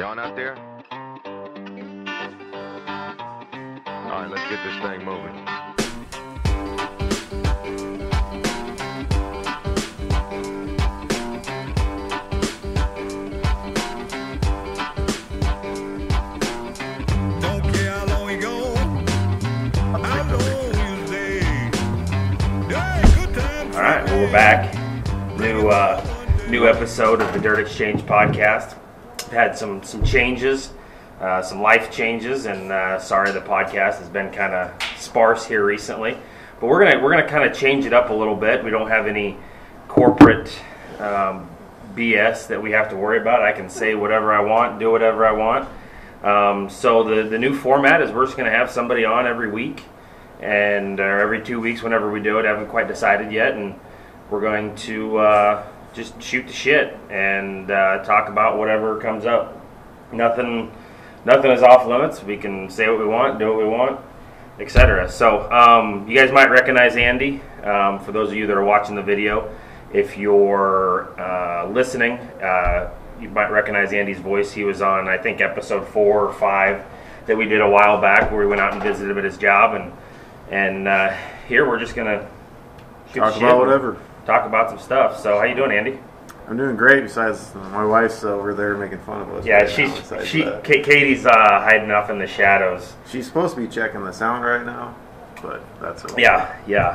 Y'all not there? All right, let's get this thing moving. We're back. New episode of the Dirt Exchange podcast. Had some changes, some life changes, and sorry the podcast has been kind of sparse here recently. But we're gonna kind of change it up a little bit. We don't have any corporate BS that we have to worry about. I can say whatever I want, do whatever I want. So the new format is we're just gonna have somebody on every week and every 2 weeks whenever we do it. I haven't quite decided yet, and we're going to just shoot the shit and talk about whatever comes up. Nothing is off limits. We can say what we want, do what we want, etc. So you guys might recognize Andy. For those of you that are watching the video, if you're listening, you might recognize Andy's voice. He was on, I think, episode 4 or 5 that we did a while back, where we went out and visited him at his job. And here we're just gonna talk about whatever. Talk about some stuff. So how you doing, Andy? I'm doing great. Besides, my wife's over there making fun of us. Yeah, right Katie's hiding off in the shadows. She's supposed to be checking the sound right now, but that's okay. Yeah.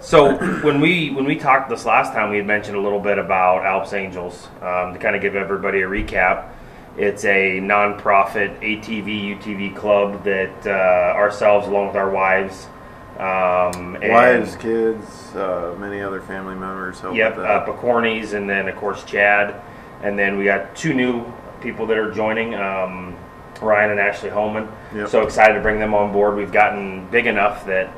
So when we talked this last time, we had mentioned a little bit about Alps Angels to kind of give everybody a recap. It's a nonprofit ATV UTV club that ourselves, along with our wives. Wives, kids, many other family members. Picornis, and then of course Chad, and then we got 2 new people that are joining, Ryan and Ashley Holman. Yep. So excited to bring them on board. We've gotten big enough that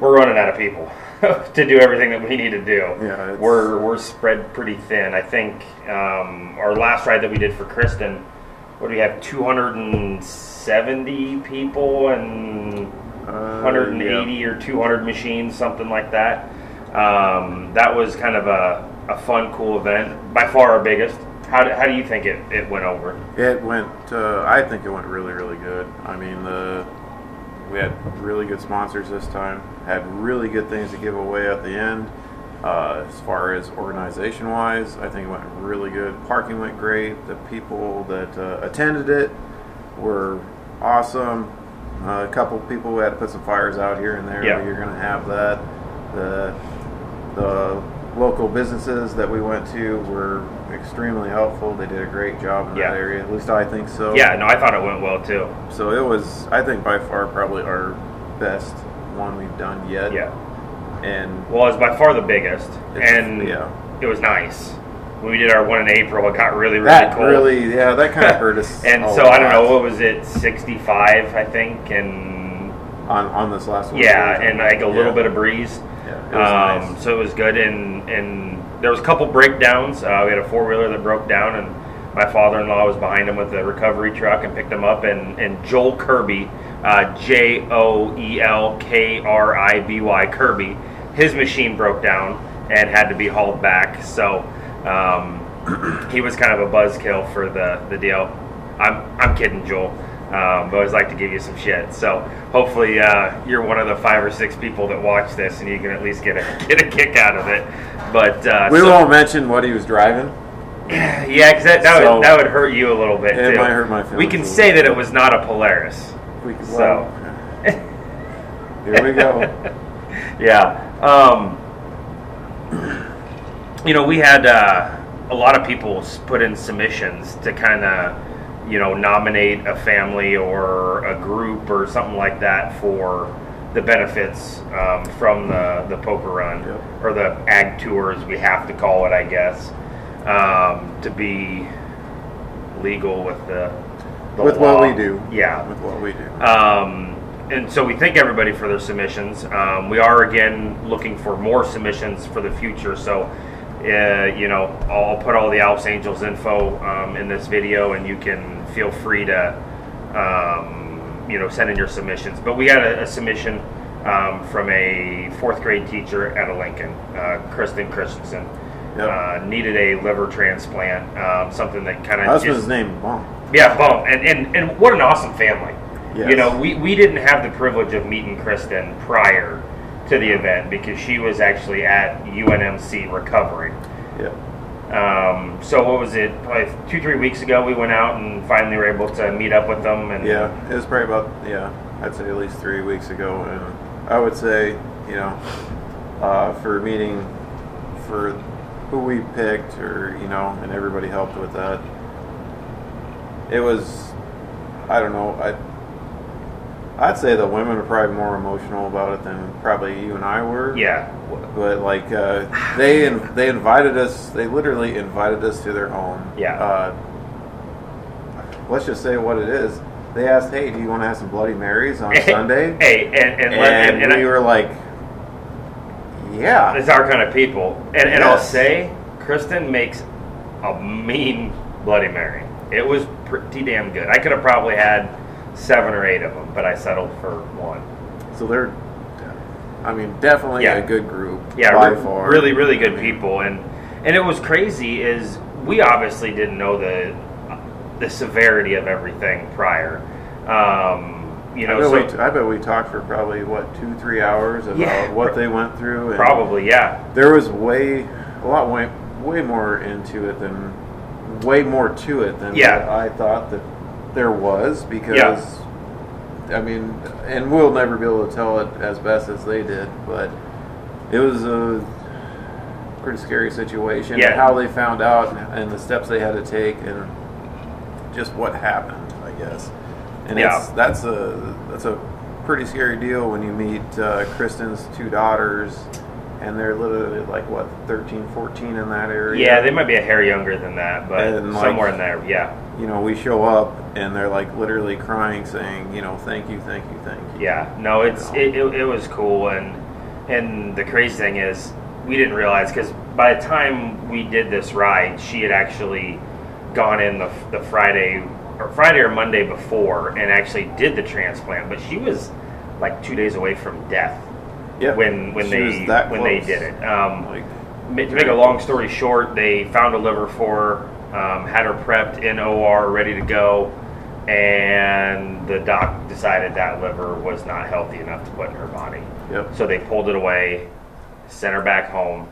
we're running out of people to do everything that we need to do. Yeah, we're spread pretty thin. I think our last ride that we did for Kristen, what do we have? 270 people and 180 or 200 machines, something like that. That was kind of a fun, cool event. By far our biggest. How do you think it went over? It went, I think it went really, really good. I mean, we had really good sponsors this time. Had really good things to give away at the end. As far as organization-wise, I think it went really good. Parking went great. The people that attended it were awesome. A couple people, we had to put some fires out here and there, but you're going to have that. The local businesses that we went to were extremely helpful. They did a great job in that area, at least I think so. Yeah, no, I thought it went well too. So it was, I think, by far probably our best one we've done yet. Yeah. And well, it's by far the biggest, and it was nice. When we did our one in April, it got really cold. That kind of hurt us. And so, I don't know, what was it, 65, I think, and on this last one. Yeah, and like a little bit of breeze. Yeah, it was nice. So it was good, and there was a couple breakdowns. We had a 4-wheeler that broke down, and my father-in-law was behind him with a recovery truck and picked him up, and Joel Kirby, Joelkriby Kirby, his machine broke down and had to be hauled back, so... he was kind of a buzzkill for the deal. I'm kidding, Joel. But I always like to give you some shit. So hopefully you're one of the 5 or 6 people that watch this, and you can at least get a kick out of it. But we won't mention what he was driving. Yeah, because that would hurt you a little bit. It might hurt my feelings. We can say that it was not a Polaris. Here we go. Yeah. You know, we had a lot of people put in submissions to kind of, nominate a family or a group or something like that for the benefits from the poker run or the ag tours, we have to call it, I guess, to be legal with the with law. What we do. Yeah. With what we do. And so we thank everybody for their submissions. We are, again, looking for more submissions for the future, so... I'll put all the Alps Angels info in this video, and you can feel free to, send in your submissions. But we got a submission from a 4th grade teacher at Lincoln, Kristen Christensen, Yep. Needed a liver transplant, something that kind of husband's name, Bump. Yeah, Bump. And what an awesome family. Yes. You know, we didn't have the privilege of meeting Kristen prior to the event because she was actually at UNMC recovering. Yeah. So what was it? Probably 2-3 weeks ago, we went out and finally were able to meet up with them. And yeah, it was probably about I'd say at least 3 weeks ago, and I would say for meeting for who we picked, or and everybody helped with that. It was, I don't know, I'd say the women were probably more emotional about it than probably you and I were. Yeah. But, like, they invited us, they literally invited us to their home. Yeah. Let's just say what it is. They asked, hey, do you want to have some Bloody Marys on Sunday? Hey, and we were like, yeah. It's our kind of people. And I'll say, Kristen makes a mean Bloody Mary. It was pretty damn good. I could have probably had 7 or 8 of them, but I settled for one. So they're, definitely a good group. Yeah, by far. Really, really good people. And it was crazy is we obviously didn't know the severity of everything prior. I bet we talked for probably, 2-3 hours about what they went through. And probably, yeah. There was way more into it than... way more to it than I thought that there was, because and we'll never be able to tell it as best as they did, but it was a pretty scary situation. Yeah. And how they found out and the steps they had to take and just what happened, I guess. And that's a pretty scary deal when you meet Kristen's 2 daughters. And they're literally, 13, 14 in that area? Yeah, they might be a hair younger than that, but somewhere in there, yeah. We show up, and they're, literally crying, saying, thank you, thank you, thank you. Yeah, no, it was cool, and the crazy thing is, we didn't realize, because by the time we did this ride, she had actually gone in the Friday or Monday before, and actually did the transplant, but she was, 2 days away from death. Yeah. When they did it. To make a long story short, they found a liver for her, had her prepped in OR, ready to go, and the doc decided that liver was not healthy enough to put in her body. Yep. So they pulled it away, sent her back home,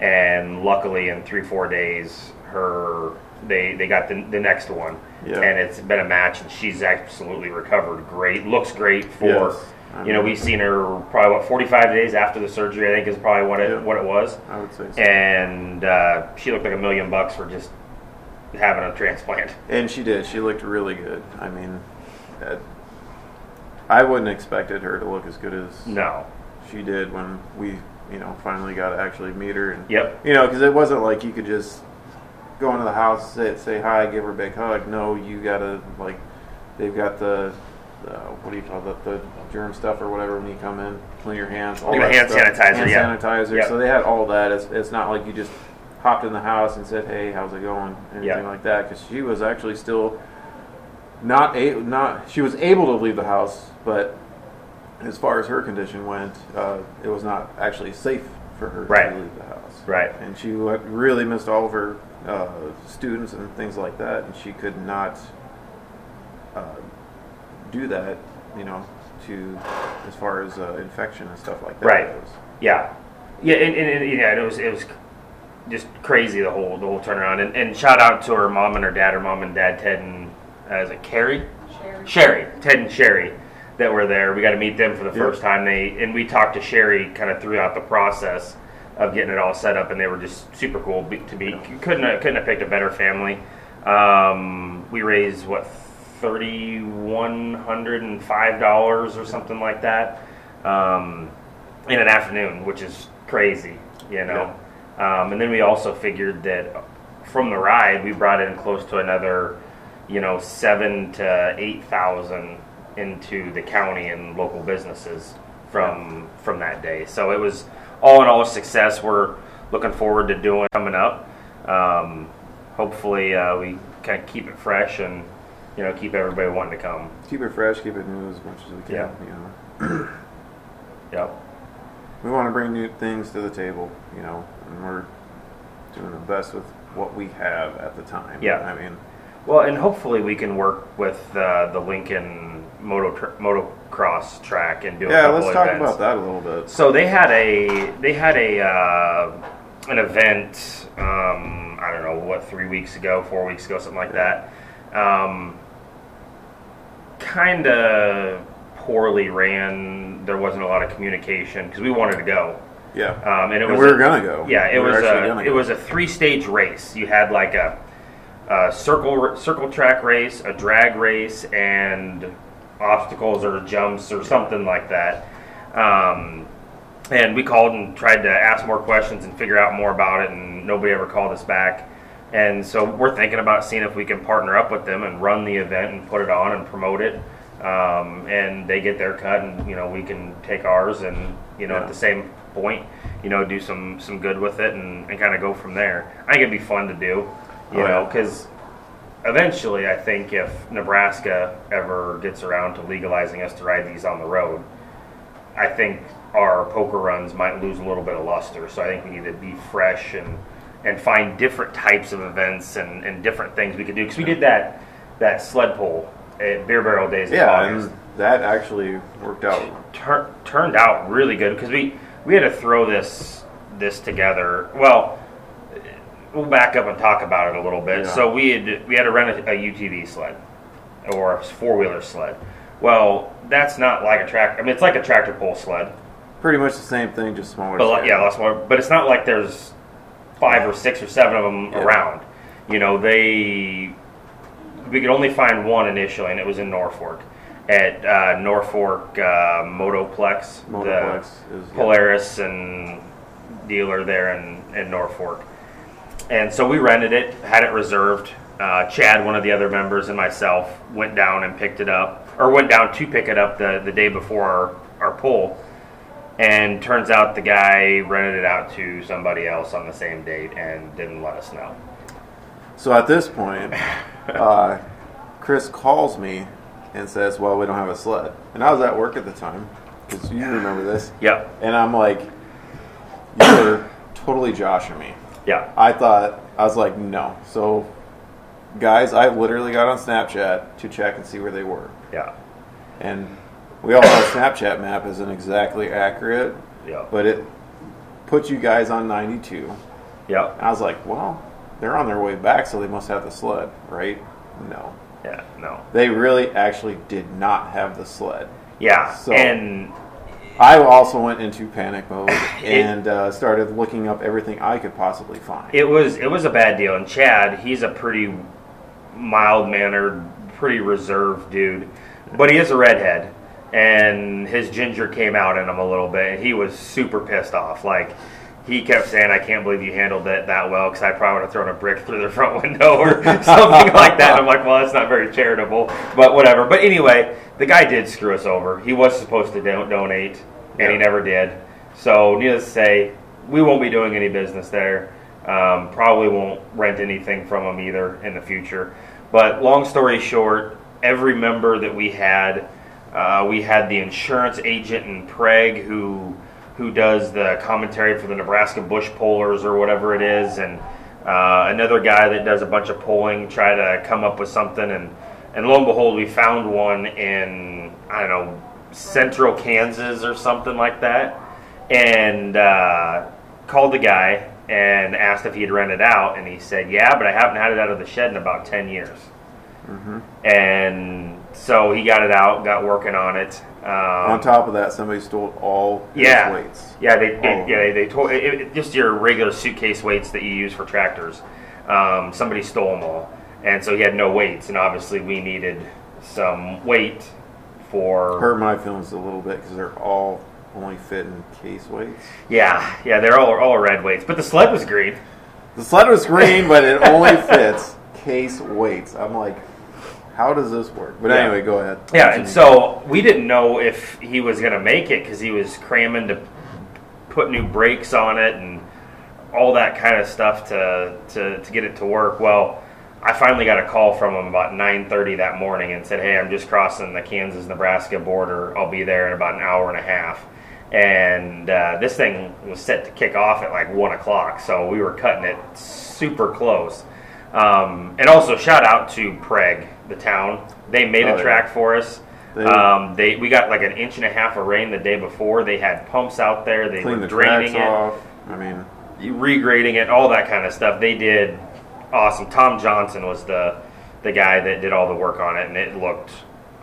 and luckily in 3-4 days, they got the next one, and it's been a match, and she's absolutely recovered great, looks great for... Yes. We've seen her probably, 45 days after the surgery, I think is probably what it was. I would say so. And she looked like $1 million for just having a transplant. And she did. She looked really good. I wouldn't expected her to look as good as she did when we, finally got to actually meet her. And, because it wasn't like you could just go into the house, say hi, give her a big hug. No, you got to, they've got the... what do you call that? The germ stuff or whatever when you come in, clean your hands, all that stuff. Hand sanitizer. Yep. So they had all that. It's not like you just hopped in the house and said, "Hey, how's it going?" Anything like that. Because she was actually still not. She was able to leave the house, but as far as her condition went, it was not actually safe for her to leave the house. Right. And she really missed all of her students and things like that, and she could not. Do that, to as far as infection and stuff like that. Right. Goes. Yeah. Yeah, and it was just crazy the whole turnaround. And shout out to her mom and her dad, Ted and Ted and Sherry that were there. We got to meet them for the first time. And we talked to Sherry kind of throughout the process of getting it all set up, and they were just super cool to be. Couldn't have picked a better family. We raised $3,105 or something like that in an afternoon, which is crazy, and then we also figured that from the ride we brought in close to another 7,000 to 8,000 into the county and local businesses from that day. So it was all in all a success. We're looking forward to doing coming up. Hopefully we kind of keep it fresh and keep everybody wanting to come. Keep it fresh, keep it new as much as we can. We want to bring new things to the table, and we're doing the best with what we have at the time. Yeah. I mean, well, and hopefully we can work with the Lincoln motocross track and do a couple let's talk events. About that a little bit. So they had an event. I don't know what 4 weeks ago, something like that. Kind of poorly ran. There wasn't a lot of communication because we wanted to go. Yeah. And we were gonna go. Yeah, it was a 3-stage race. You had like a circle track race, a drag race, and obstacles or jumps or something like that. And we called and tried to ask more questions and figure out more about it, and nobody ever called us back. And so we're thinking about seeing if we can partner up with them and run the event and put it on and promote it. And they get their cut, and we can take ours, and at the same point, do some good with it and kind of go from there. I think it'd be fun to do, because eventually I think if Nebraska ever gets around to legalizing us to ride these on the road, I think our poker runs might lose a little bit of luster. So I think we need to be fresh and find different types of events and different things we could do. Because we did that sled pull at Beer Barrel Days in August. Yeah, and that actually worked out. Turned out really good because we had to throw this together. Well, we'll back up and talk about it a little bit. Yeah. So we had to rent a UTV sled or a four-wheeler sled. Well, that's not like a tractor. I mean, it's like a tractor pull sled. Pretty much the same thing, just smaller. But, yeah, a lot smaller. But it's not like there's 5 or 6 or 7 of them around. We could only find one initially, and it was in Norfolk at Norfolk Motoplex. Motoplex is Polaris and dealer there in Norfolk. And so we rented it, had it reserved. Chad, one of the other members, and myself went down and picked it up, or went down to pick it up the day before our pull. And turns out the guy rented it out to somebody else on the same date and didn't let us know. So at this point, Chris calls me and says, well, we don't have a sled. And I was at work at the time, because you remember this. Yep. And I'm like, you're totally joshing me. Yeah. I was like, no. So, guys, I literally got on Snapchat to check and see where they were. Yeah. And we all know Snapchat map isn't exactly accurate, but it puts you guys on 92. Yeah. I was like, well, they're on their way back, so they must have the sled, right? No. Yeah, no. They really actually did not have the sled. Yeah, so and I also went into panic mode and started looking up everything I could possibly find. It was a bad deal, and Chad, he's a pretty mild-mannered, pretty reserved dude, but he is a redhead. And his ginger came out in him a little bit, and he was super pissed off. Like, he kept saying, I can't believe you handled it that well, because I probably would have thrown a brick through the front window or something like that. And I'm like, well, that's not very charitable, but whatever. But anyway, the guy did screw us over. He was supposed to donate, and he never did. So, needless to say, we won't be doing any business there. Probably won't rent anything from him either in the future. But long story short, every member that we had... we had the insurance agent in Prague who does the commentary for the Nebraska Bush pollers or whatever it is, and another guy that does a bunch of polling, try to come up with something, and lo and behold, we found one in, I don't know, central Kansas or something like that, and called the guy and asked if he'd rent it out, and he said, yeah, but I haven't had it out of the shed in about 10 years. Mm-hmm. And so he got it out, got working on it. On top of that, somebody stole all his weights. Yeah, they tore just your regular suitcase weights that you use for tractors. Somebody stole them all, and so he had no weights. And obviously, we needed some weight for. Hurt my feelings a little bit because they're all only fit in case weights. Yeah, they're all red weights, but the sled was green. The sled was green, but it only fits case weights. I'm like. How does this work? But anyway, go ahead. Yeah, and so we didn't know if he was going to make it because he was cramming to put new brakes on it and all that kind of stuff to get it to work. Well, I finally got a call from him about 9:30 that morning and said, hey, I'm just crossing the Kansas-Nebraska border. I'll be there in about an hour and a half. And this thing was set to kick off at like 1 o'clock, so we were cutting it super close. And also, shout out to Prague, the town. They made a track for us. We got like 1.5 inches of rain the day before. They had pumps out there. They were draining it. Regrading it, all that kind of stuff. They did awesome. Tom Johnson was the guy that did all the work on it, and it looked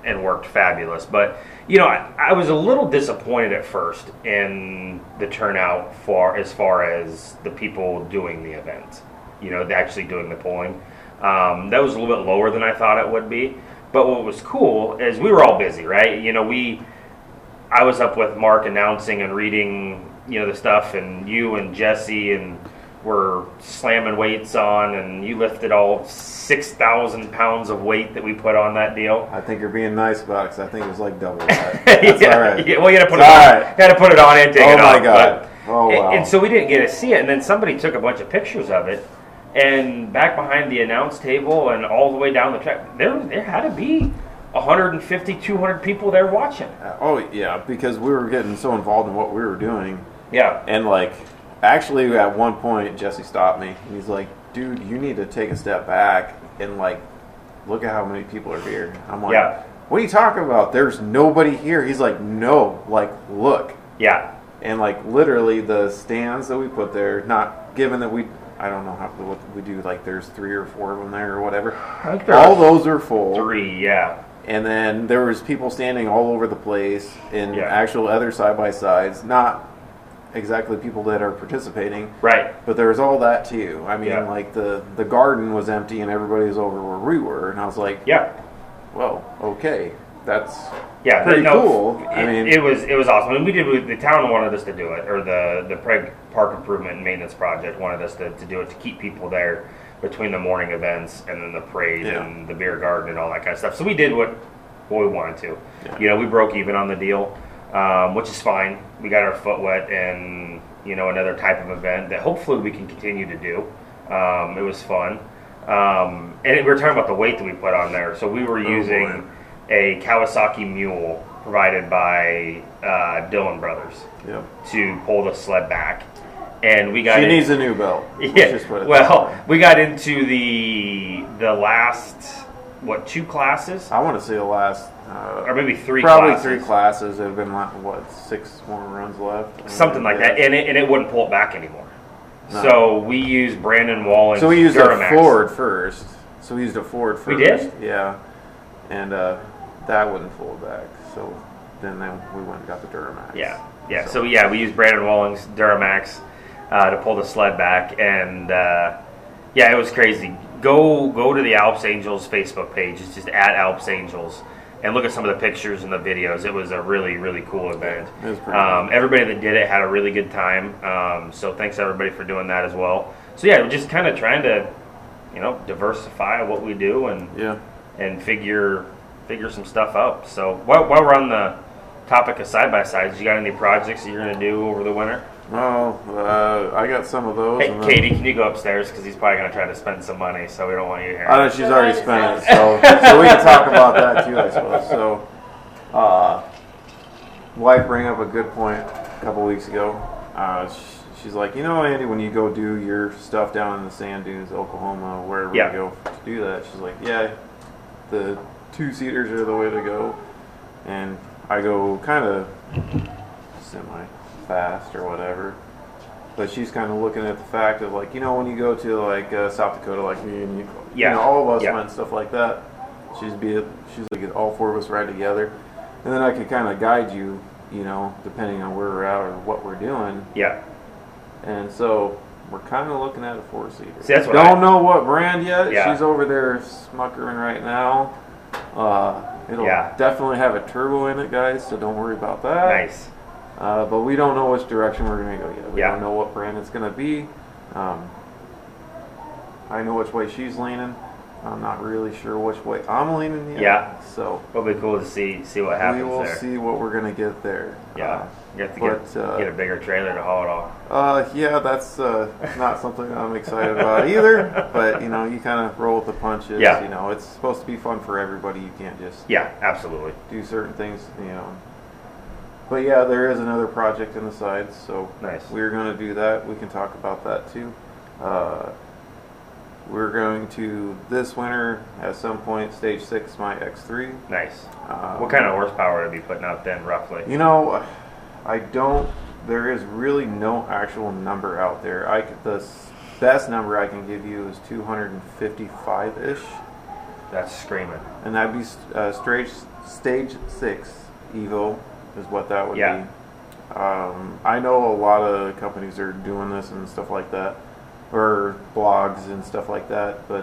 and worked fabulous. But, you know, I was a little disappointed at first in the turnout as far as the people doing the event, you know, actually doing the polling. That was a little bit lower than I thought it would be. But what was cool is we were all busy, right? You know, I was up with Mark announcing and reading, you know, the stuff, and you and Jesse and were slamming weights on, and you lifted all 6,000 pounds of weight that we put on that deal. I think you're being nice about it, because I think it was like double that. That's all right. Yeah, well, you had to put it on and take it off. Oh, my God. Oh, wow. And so we didn't get to see it, and then somebody took a bunch of pictures of it, and back behind the announce table and all the way down the track, there had to be 150, 200 people there watching. Oh, yeah, because we were getting so involved in what we were doing. Yeah. And, like, actually, at one point, Jesse stopped me, and he's like, dude, you need to take a step back and, like, look at how many people are here. I'm like, what are you talking about? There's nobody here. He's like, no, like, look. Yeah. And, like, literally the stands that we put there, not given that I don't know what we do, like, there's 3 or 4 of them there or whatever. All those are full. 3, yeah. And then there was people standing all over the place in actual other side-by-sides, not exactly people that are participating. Right. But there was all that, too. I mean, like, the garden was empty and everybody was over where we were. And I was like, well, okay. That's pretty cool. It was awesome. And the town wanted us to do it, or the Prague Park Improvement and Maintenance Project wanted us to do it to keep people there between the morning events and then the parade and the beer garden and all that kind of stuff. So we did what we wanted to. Yeah. You know, we broke even on the deal, which is fine. We got our foot wet and, you know, another type of event that hopefully we can continue to do. It was fun. And we were talking about the weight that we put on there. So we were using a Kawasaki mule provided by Dylan Brothers to pull the sled back. And we got. She needs a new belt. Yeah. Well, we got into the last 2 classes? I want to say the last, or maybe 3. Probably classes. 3 classes. There have been 6 more runs left. Something like that, and it wouldn't pull it back anymore. No. So we used Brandon Walling. So we used Duramax. We did. Yeah, and that wouldn't pull it back. So then we went and got the Duramax. Yeah. So we used Brandon Walling's Duramax. To pull the sled back, and it was crazy. Go to the Alps Angels Facebook page. It's just at Alps Angels, and look at some of the pictures and the videos. It was a really, really cool event. It was pretty cool. Everybody that did it had a really good time, so thanks everybody for doing that as well. So we're just kind of trying to, you know, diversify what we do and figure some stuff up. So while we're on the topic of side-by-sides, you got any projects that you're going to do over the winter? Well, I got some of those. Hey, Katie, can you go upstairs? Because he's probably going to try to spend some money, so we don't want you here. I know she's already spent it, so we can talk about that too, I suppose. So, wife bring up a good point a couple weeks ago. She's like, you know, Andy, when you go do your stuff down in the sand dunes, Oklahoma, wherever you go to do that, she's like, the 2-seaters are the way to go. And I go kind of semi-fast or whatever, but she's kind of looking at the fact of, like, you know, when you go to like South Dakota, like me and you, you know, all of us went stuff like that. She's like, all 4 of us ride together, and then I could kind of guide you, you know, depending on where we're at or what we're doing. Yeah, and so we're kind of looking at a 4-seater. See, that's what I don't know what brand yet. Yeah. She's over there smuckering right now. It'll definitely have a turbo in it, guys, so don't worry about that. Nice. But we don't know which direction we're going to go yet. We don't know what brand it's going to be. I know which way she's leaning. I'm not really sure which way I'm leaning yet. Yeah. So it'll be cool to see what happens there. We will see what we're going to get there. Yeah. You have to get a bigger trailer to haul it off. That's not something I'm excited about either. But, you know, you kind of roll with the punches. Yeah. You know, it's supposed to be fun for everybody. You can't just do certain things, you know. But yeah, there is another project in the sides, so nice. We're going to do that. We can talk about that too. We're going to, this winter, at some point, stage 6, my X3. Nice. What kind of horsepower are you putting out then, roughly? You know, I don't, there is really no actual number out there. The best number I can give you is 255-ish. That's screaming. And that'd be stage 6 Evo is what that would be. I know a lot of companies are doing this and stuff like that, or blogs and stuff like that, but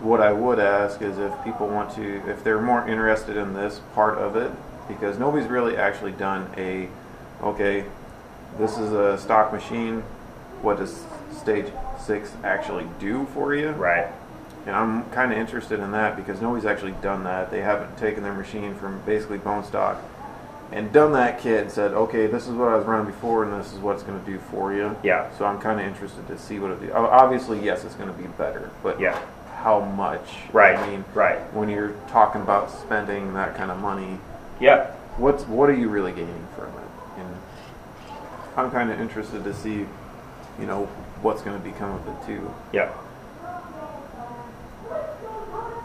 what I would ask is if people want to, if they're more interested in this part of it, because nobody's really actually done a, okay, this is a stock machine, what does stage 6 actually do for you? Right. And I'm kind of interested in that because nobody's actually done that. They haven't taken their machine from basically bone stock and done that kit and said, okay, this is what I was running before and this is what it's going to do for you. Yeah. So I'm kind of interested to see what it do. Obviously, yes, it's going to be better, but yeah, how much? Right. I mean, right. When you're talking about spending that kind of money, yeah, what are you really gaining from it? And I'm kind of interested to see, you know, what's going to become of it too. Yeah.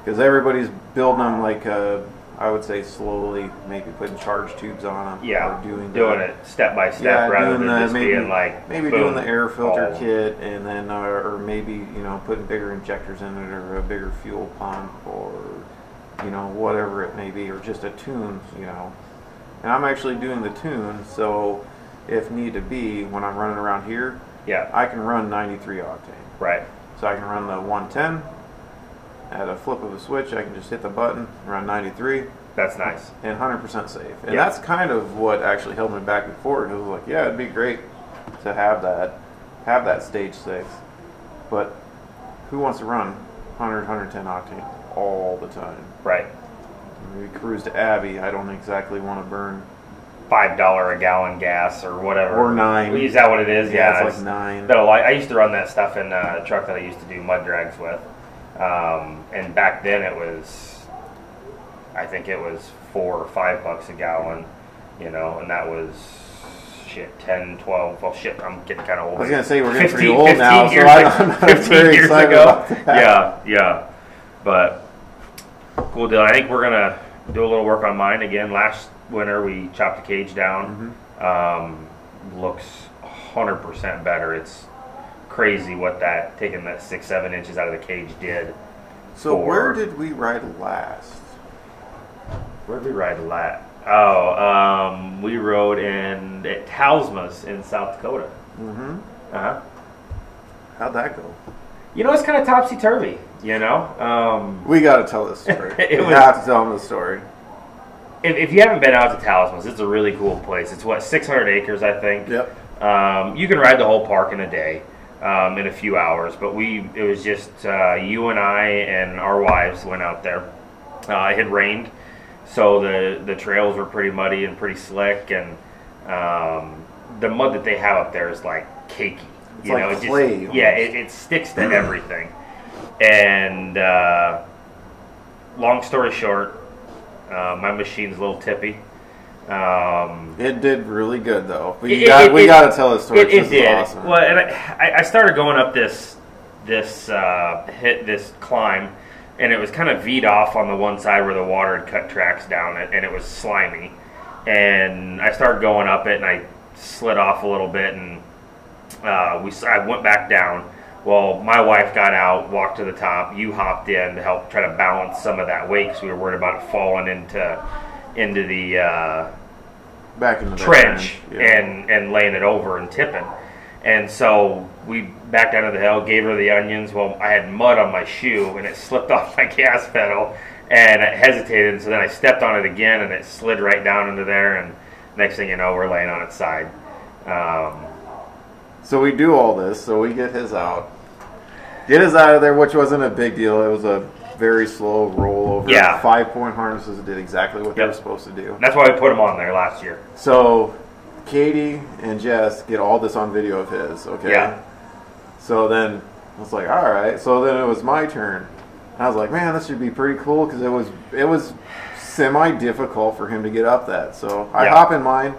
Because everybody's building them like, I would say slowly, maybe putting charge tubes on them. Yeah, or doing it step by step, yeah, rather than just being like, maybe boom, doing the air filter kit, and then or maybe, you know, putting bigger injectors in it, or a bigger fuel pump, or, you know, whatever it may be, or just a tune, you know. And I'm actually doing the tune, so if need to be, when I'm running around here, yeah, I can run 93 octane. Right. So I can run the 110. At a flip of a switch, I can just hit the button, run 93. That's nice. And 100% safe. And yeah, that's kind of what actually held me back before. It was like, yeah, it'd be great to have that stage 6. But who wants to run 100, 110 octane all the time? Right. When we cruise to Abbey, I don't exactly want to burn $5 a gallon gas or whatever. Or 9. Is that what it is? Yeah, yeah, it's like 9. I used to run that stuff in a truck that I used to do mud drags with. And back then it was, I think it was $4 or $5 a gallon, you know, and that was, shit, 10, 12, well, shit, I'm getting kind of old. I was going to say, we're getting pretty old now, so I'm not very excited about that. Yeah, yeah, but cool deal. I think we're going to do a little work on mine again. Last winter we chopped the cage down. Mm-hmm. Looks 100% better. It's crazy what that, taking that 6-7 inches out of the cage did. So where did we ride last? Where did we ride last? Oh, we rode at Talismas in South Dakota. Mm-hmm. Uh-huh. How'd that go? You know, it's kind of topsy-turvy, you know? We got to tell this story. We have to tell them the story. If you haven't been out to Talismas, it's a really cool place. It's, what, 600 acres, I think? Yep. You can ride the whole park in a day. In a few hours, but it was just you and I and our wives went out there. It had rained, so the trails were pretty muddy and pretty slick, and the mud that they have up there is like cakey. It's you like know, clay. It just, yeah, it sticks to everything. And long story short, my machine's a little tippy. It did really good though. We got to tell the story. It did. Awesome. Well, and I started going up this climb, and it was kind of V'd off on the one side where the water had cut tracks down, and it was slimy. And I started going up it, and I slid off a little bit, and I went back down. Well, my wife got out, walked to the top. You hopped in to help try to balance some of that weight because we were worried about it falling into the back in the trench, yeah, and laying it over and tipping. And so we backed down to the hill, gave her the onions. Well, I had mud on my shoe, and it slipped off my gas pedal, and I hesitated, so then I stepped on it again, and it slid right down into there, and next thing you know, we're laying on its side. So we do all this, so we get his out of there, which wasn't a big deal. It was a very slow rollover. Yeah. 5-point harnesses did exactly what they were supposed to do. That's why we put them on there last year. So Katie and Jess get all this on video of his, okay? Yeah. So then I was like, all right. So then it was my turn. And I was like, man, this should be pretty cool because it was semi-difficult for him to get up that. So I hop in mine,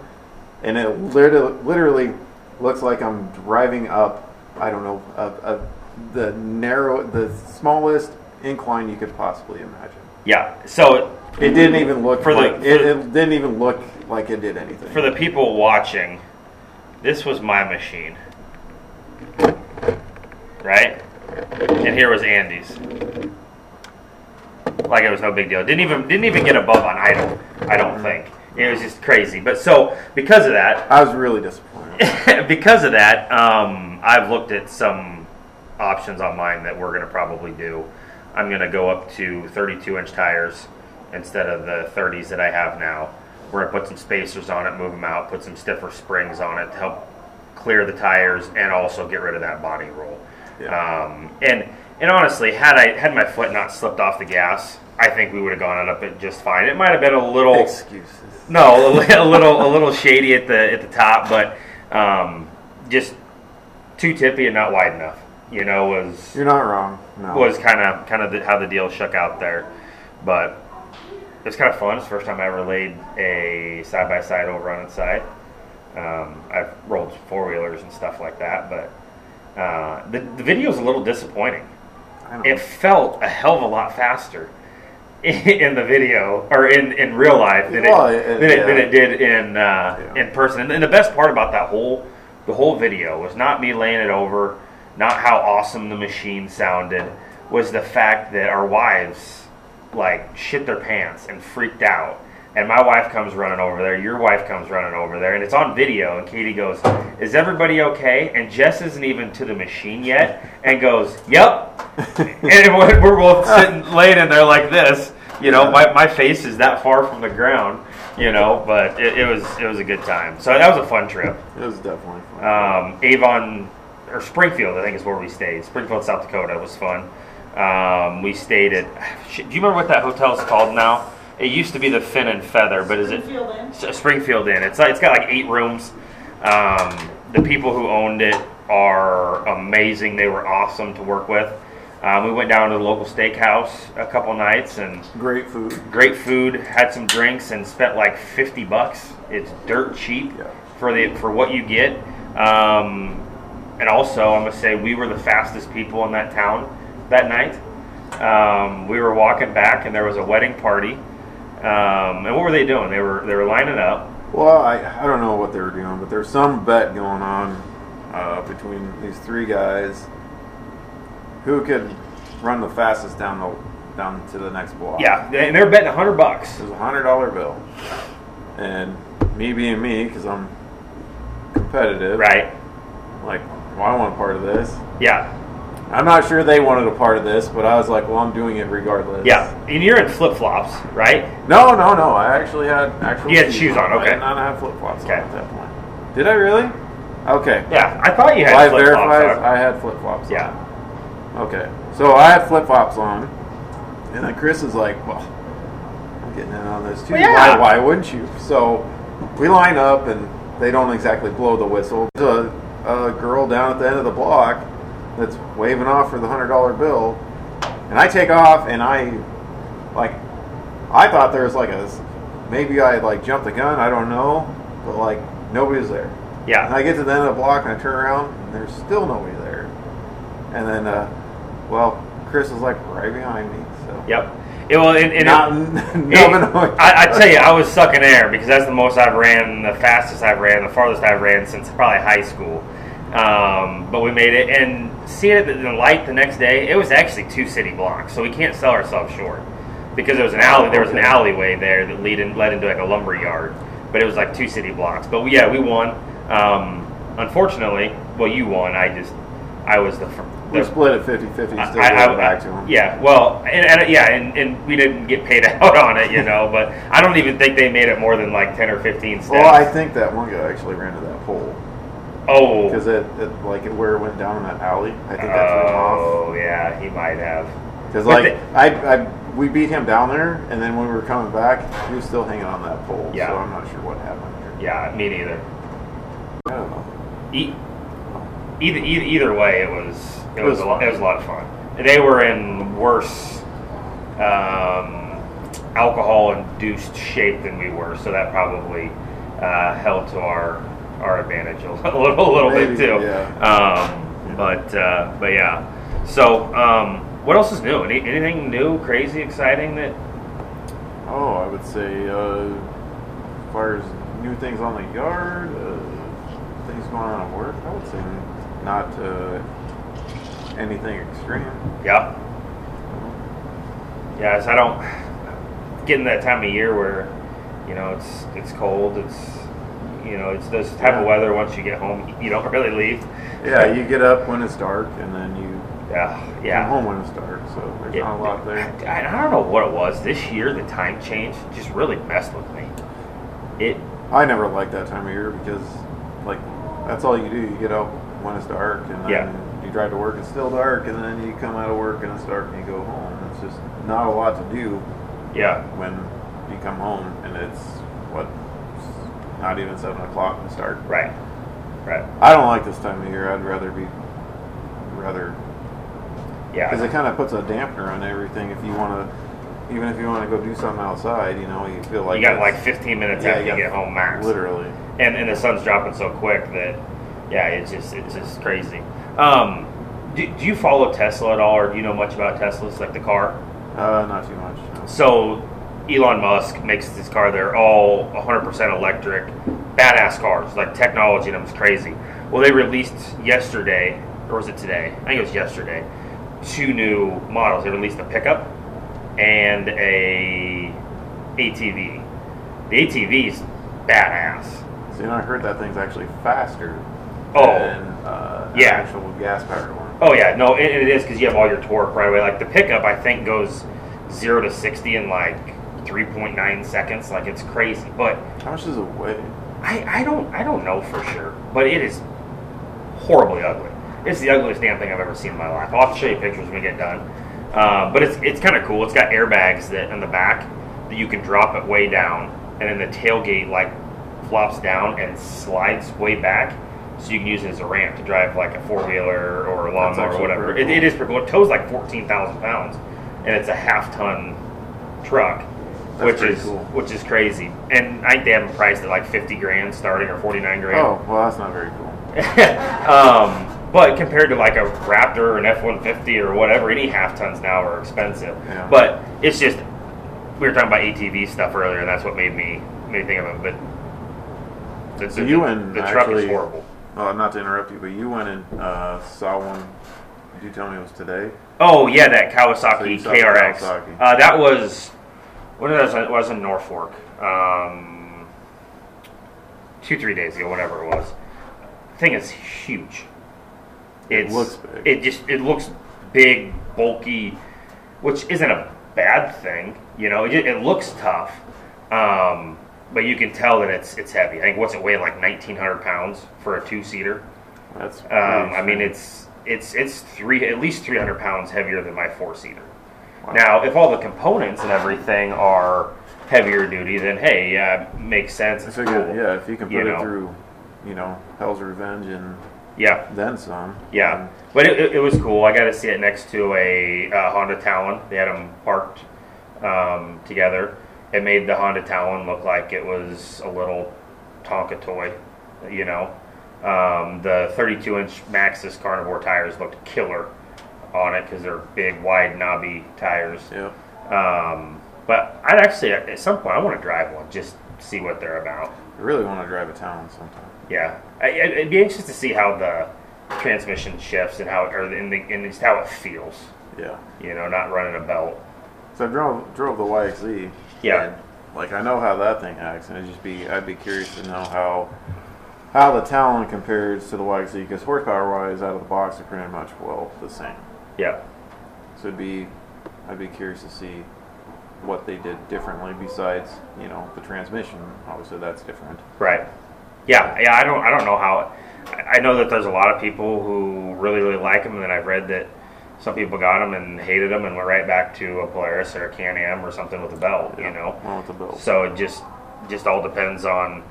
and it literally looks like I'm driving up, I don't know, the smallest incline you could possibly imagine. Yeah, so it didn't even look it didn't even look like it did anything. For the people watching, this was my machine, right? And here was Andy's. Like it was no big deal. Didn't even get above on idle, I don't think. It was just crazy. But so because of that, I was really disappointed. Because of that, I've looked at some options online that we're going to probably do. I'm going to go up to 32-inch tires instead of the 30s that I have now. We're going to put some spacers on it, move them out, put some stiffer springs on it to help clear the tires and also get rid of that body roll. Yeah. And honestly, had my foot not slipped off the gas, I think we would have gone up it just fine. It might have been a little excuses. No, a little shady at the top, but just too tippy and not wide enough. You know, was you're not wrong. No. Was kind of how the deal shook out there, but it was kind of fun. It's the first time I ever laid a side by side over on its side. I've rolled four wheelers and stuff like that, but. The video is a little disappointing. It felt a hell of a lot faster in the video or in real life than it did in person. And the best part about the whole video was not me laying it over, not how awesome the machine sounded, was the fact that our wives like shit their pants and freaked out. And my wife comes running over there, your wife comes running over there, and it's on video, and Katie goes, "Is everybody okay?" And Jess isn't even to the machine yet, and goes, "Yep." And we're both sitting, laying in there like this, you know, my face is that far from the ground, you know, but it was a good time. So that was a fun trip. It was definitely fun. Avon, or Springfield, I think is where we stayed. Springfield, South Dakota was fun. We stayed at, do you remember what that hotel is called now? It used to be the Fin and Feather, but is it Springfield Inn? It's got like 8 rooms. The people who owned it are amazing. They were awesome to work with. We went down to the local steakhouse a couple nights and great food. Had some drinks and spent like $50. It's dirt cheap for what you get. And also, I'm gonna say we were the fastest people in that town that night. We were walking back and there was a wedding party. And what were they doing? They were lining up. Well, I don't know what they were doing, but there's some bet going on between these three guys who could run the fastest down to the next block. Yeah, and they're betting $100. It was a $100 bill, and me being me because I'm competitive, right? I'm like, well, I want a part of this. Yeah. I'm not sure they wanted a part of this, but I was like, well, I'm doing it regardless. Yeah, and you're in flip-flops, right? No. I actually had shoes on, okay. I did not have flip-flops on at that point. Did I really? Okay. Yeah, I thought you had flip-flops on. I had flip-flops on. Yeah. Okay, so I had flip-flops on, and then Chris is like, well, I'm getting in on this too. Well, yeah. Why wouldn't you? So we line up, and they don't exactly blow the whistle. There's a girl down at the end of the block that's waving off for the $100 bill, and I take off, and I thought there was maybe I like jumped the gun, I don't know, but like nobody's there. Yeah. And I get to the end of the block, and I turn around, and there's still nobody there. And then, Chris was like right behind me. So. Yep. I tell you, I was sucking air because that's the most I've ran, the fastest I've ran, the farthest I've ran since probably high school. But we made it, and seeing it in the light the next day, it was actually 2 city blocks, so we can't sell ourselves short because there was an alleyway there that led into like a lumber yard, but it was like 2 city blocks. But we won. Unfortunately, well, you won. I was the first. We split at 50-50. Back to him. Yeah. Well, and we didn't get paid out on it, you know. But I don't even think they made it more than like 10 or 15 steps. Well, I think that one guy actually ran to that pole. Oh, because it where it went down in that alley. I think that's went off. Oh yeah, he might have. Because we beat him down there, and then when we were coming back, he was still hanging on that pole. Yeah. So I'm not sure what happened there. Yeah, me neither. I don't know. Either way, it was a lot of fun. They were in worse alcohol induced shape than we were, so that probably held to our advantage a little maybe, bit too. Yeah. But yeah. So what else is new? Anything new, crazy, exciting that? Oh, I would say as far as new things on the yard, things going on at work, I would say not anything extreme. Yeah. Yeah, so I don't getting that time of year where, you know, it's cold, it's this type of weather. Once you get home, you don't really leave. Yeah, you get up when it's dark, and then you come home when it's dark, so there's not a lot there. I don't know what it was. This year, the time change just really messed with me. I never liked that time of year because, like, that's all you do. You get up when it's dark, and then you drive to work, it's still dark, and then you come out of work, and it's dark, and you go home. It's just not a lot to do when you come home, and it's, not even 7 o'clock and it's dark. Right. I don't like this time of year. I'd rather be... because it kind of puts a dampener on everything. Even if you want to go do something outside, you know, you feel like... You got like 15 minutes after you get home max. Literally. And the sun's dropping so quick that, it's just crazy. Do you follow Tesla at all, or do you know much about Teslas, like the car? Not too much, no. So Elon Musk makes this car. They're all 100% electric, badass cars. Like, technology in them is crazy. Well, they released yesterday, or was it today? I think it was yesterday. 2 new models. They released a pickup and a ATV. The ATV's badass. So, I heard that thing's actually faster than an actual gas-powered one. Oh, yeah. No, it is, because you have all your torque right away. Like, the pickup, I think, goes 0 to 60 in, like, 3.9 seconds. Like, it's crazy. But... How much does it weigh? I don't know for sure, but it is horribly ugly. It's the ugliest damn thing I've ever seen in my life. I'll have to show you pictures when we get done. But it's kind of cool. It's got airbags that in the back that you can drop it way down, and then the tailgate like flops down and slides way back, so you can use it as a ramp to drive like a four-wheeler or a lawnmower or whatever. Cool. It is pretty cool. It tows like 14,000 pounds, and it's a half-ton truck, which is crazy. And I think they have them priced at like $50,000 starting or $49,000. Oh, well, that's not very cool. But compared to like a Raptor or an F-150 or whatever, any half-tons now are expensive. Yeah. But it's just, we were talking about ATV stuff earlier, and that's what made me think of it. But the truck is horrible. Not to interrupt you, but you went and saw one. Did you tell me it was today? Oh, yeah, that Kawasaki KRX. Kawasaki. That was, it was in Norfolk. 2-3 days ago, whatever it was. The thing is huge. It looks big. It looks big, bulky, which isn't a bad thing. You know, it looks tough, but you can tell that it's heavy. I think what's it weigh, like 1,900 pounds for a 2-seater. That's pretty strange. I mean, it's at least 300 pounds heavier than my 4-seater. Wow. Now, if all the components and everything are heavier duty, then hey, yeah, it makes sense. It's cool. Yeah, if you can put it through, Hell's Revenge and. Yeah. Then some. Yeah. But it was cool. I got to see it next to a Honda Talon. They had them parked together. It made the Honda Talon look like it was a little Tonka toy, The 32-inch Maxxis Carnivore tires looked killer on it because they're big, wide, knobby tires. Yeah. But I'd actually, at some point, I want to drive one, just see what they're about. I really want to drive a Talon sometime. Yeah, I'd be anxious to see how the transmission shifts and just how it feels. Yeah, not running a belt. So I drove the YXZ. Yeah, and, I know how that thing acts, and I'd be curious to know how the Talon compares to the YXZ, because horsepower-wise, out of the box, they're pretty much the same. Yeah. So I'd be curious to see what they did differently besides the transmission. Obviously, that's different. Right. Yeah, I don't know how. I know that there's a lot of people who really, really like them, and then I've read that some people got them and hated them and went right back to a Polaris or a Can-Am or something with a belt, Well, with a belt. So it just all depends on,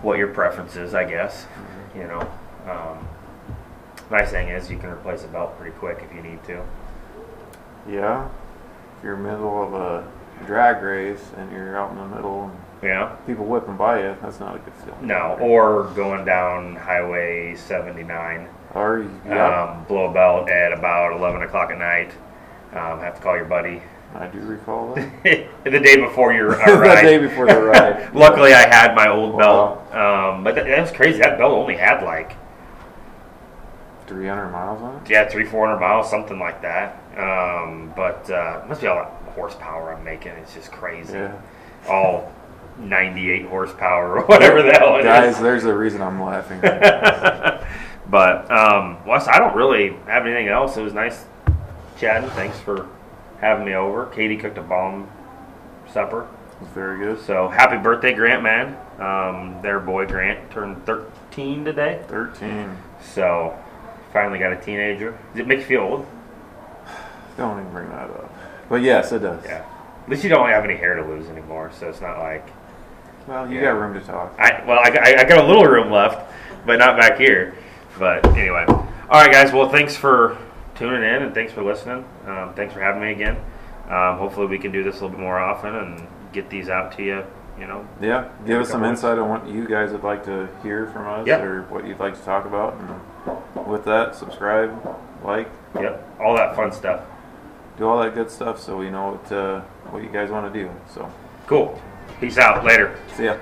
what your preference is, I guess. Mm-hmm. Nice thing is you can replace a belt pretty quick if you need to. Yeah, if you're in the middle of a drag race and you're out in the middle and Yeah. People whipping by you, that's not a good feeling. No, or going down Highway 79. Or, yeah. Blow a belt at about 11 o'clock at night. Have to call your buddy. I do recall that. The day before your ride. The day before the ride. Luckily, I had my old belt. But that was crazy. That belt only had like 300 miles on it? Yeah, 300-400 miles, something like that. Must be all that horsepower I'm making. It's just crazy. Yeah. All 98 horsepower or whatever the hell it is. Guys, there's a reason I'm laughing. But, Wes, I don't really have anything else. It was nice chatting. Thanks for having me over. Katie cooked a bomb supper. It was very good. So, happy birthday, Grant, man. Their boy, Grant, turned 13 today. 13. So, finally got a teenager. Does it make you feel old? Don't even bring that up. But, yes, it does. Yeah. At least you don't have any hair to lose anymore, so it's not like... Well, you got room to talk. I got a little room left, but not back here. But, anyway. All right, guys. Well, thanks for tuning in, and thanks for listening. Thanks for having me again. Hopefully we can do this a little bit more often and get these out to you, you know. Yeah, give us some insight on what you guys would like to hear from us or what you'd like to talk about. And with that, subscribe, like. Yep, all that fun stuff. Do all that good stuff so we know what you guys want to do. So cool. Peace out. Later. See ya.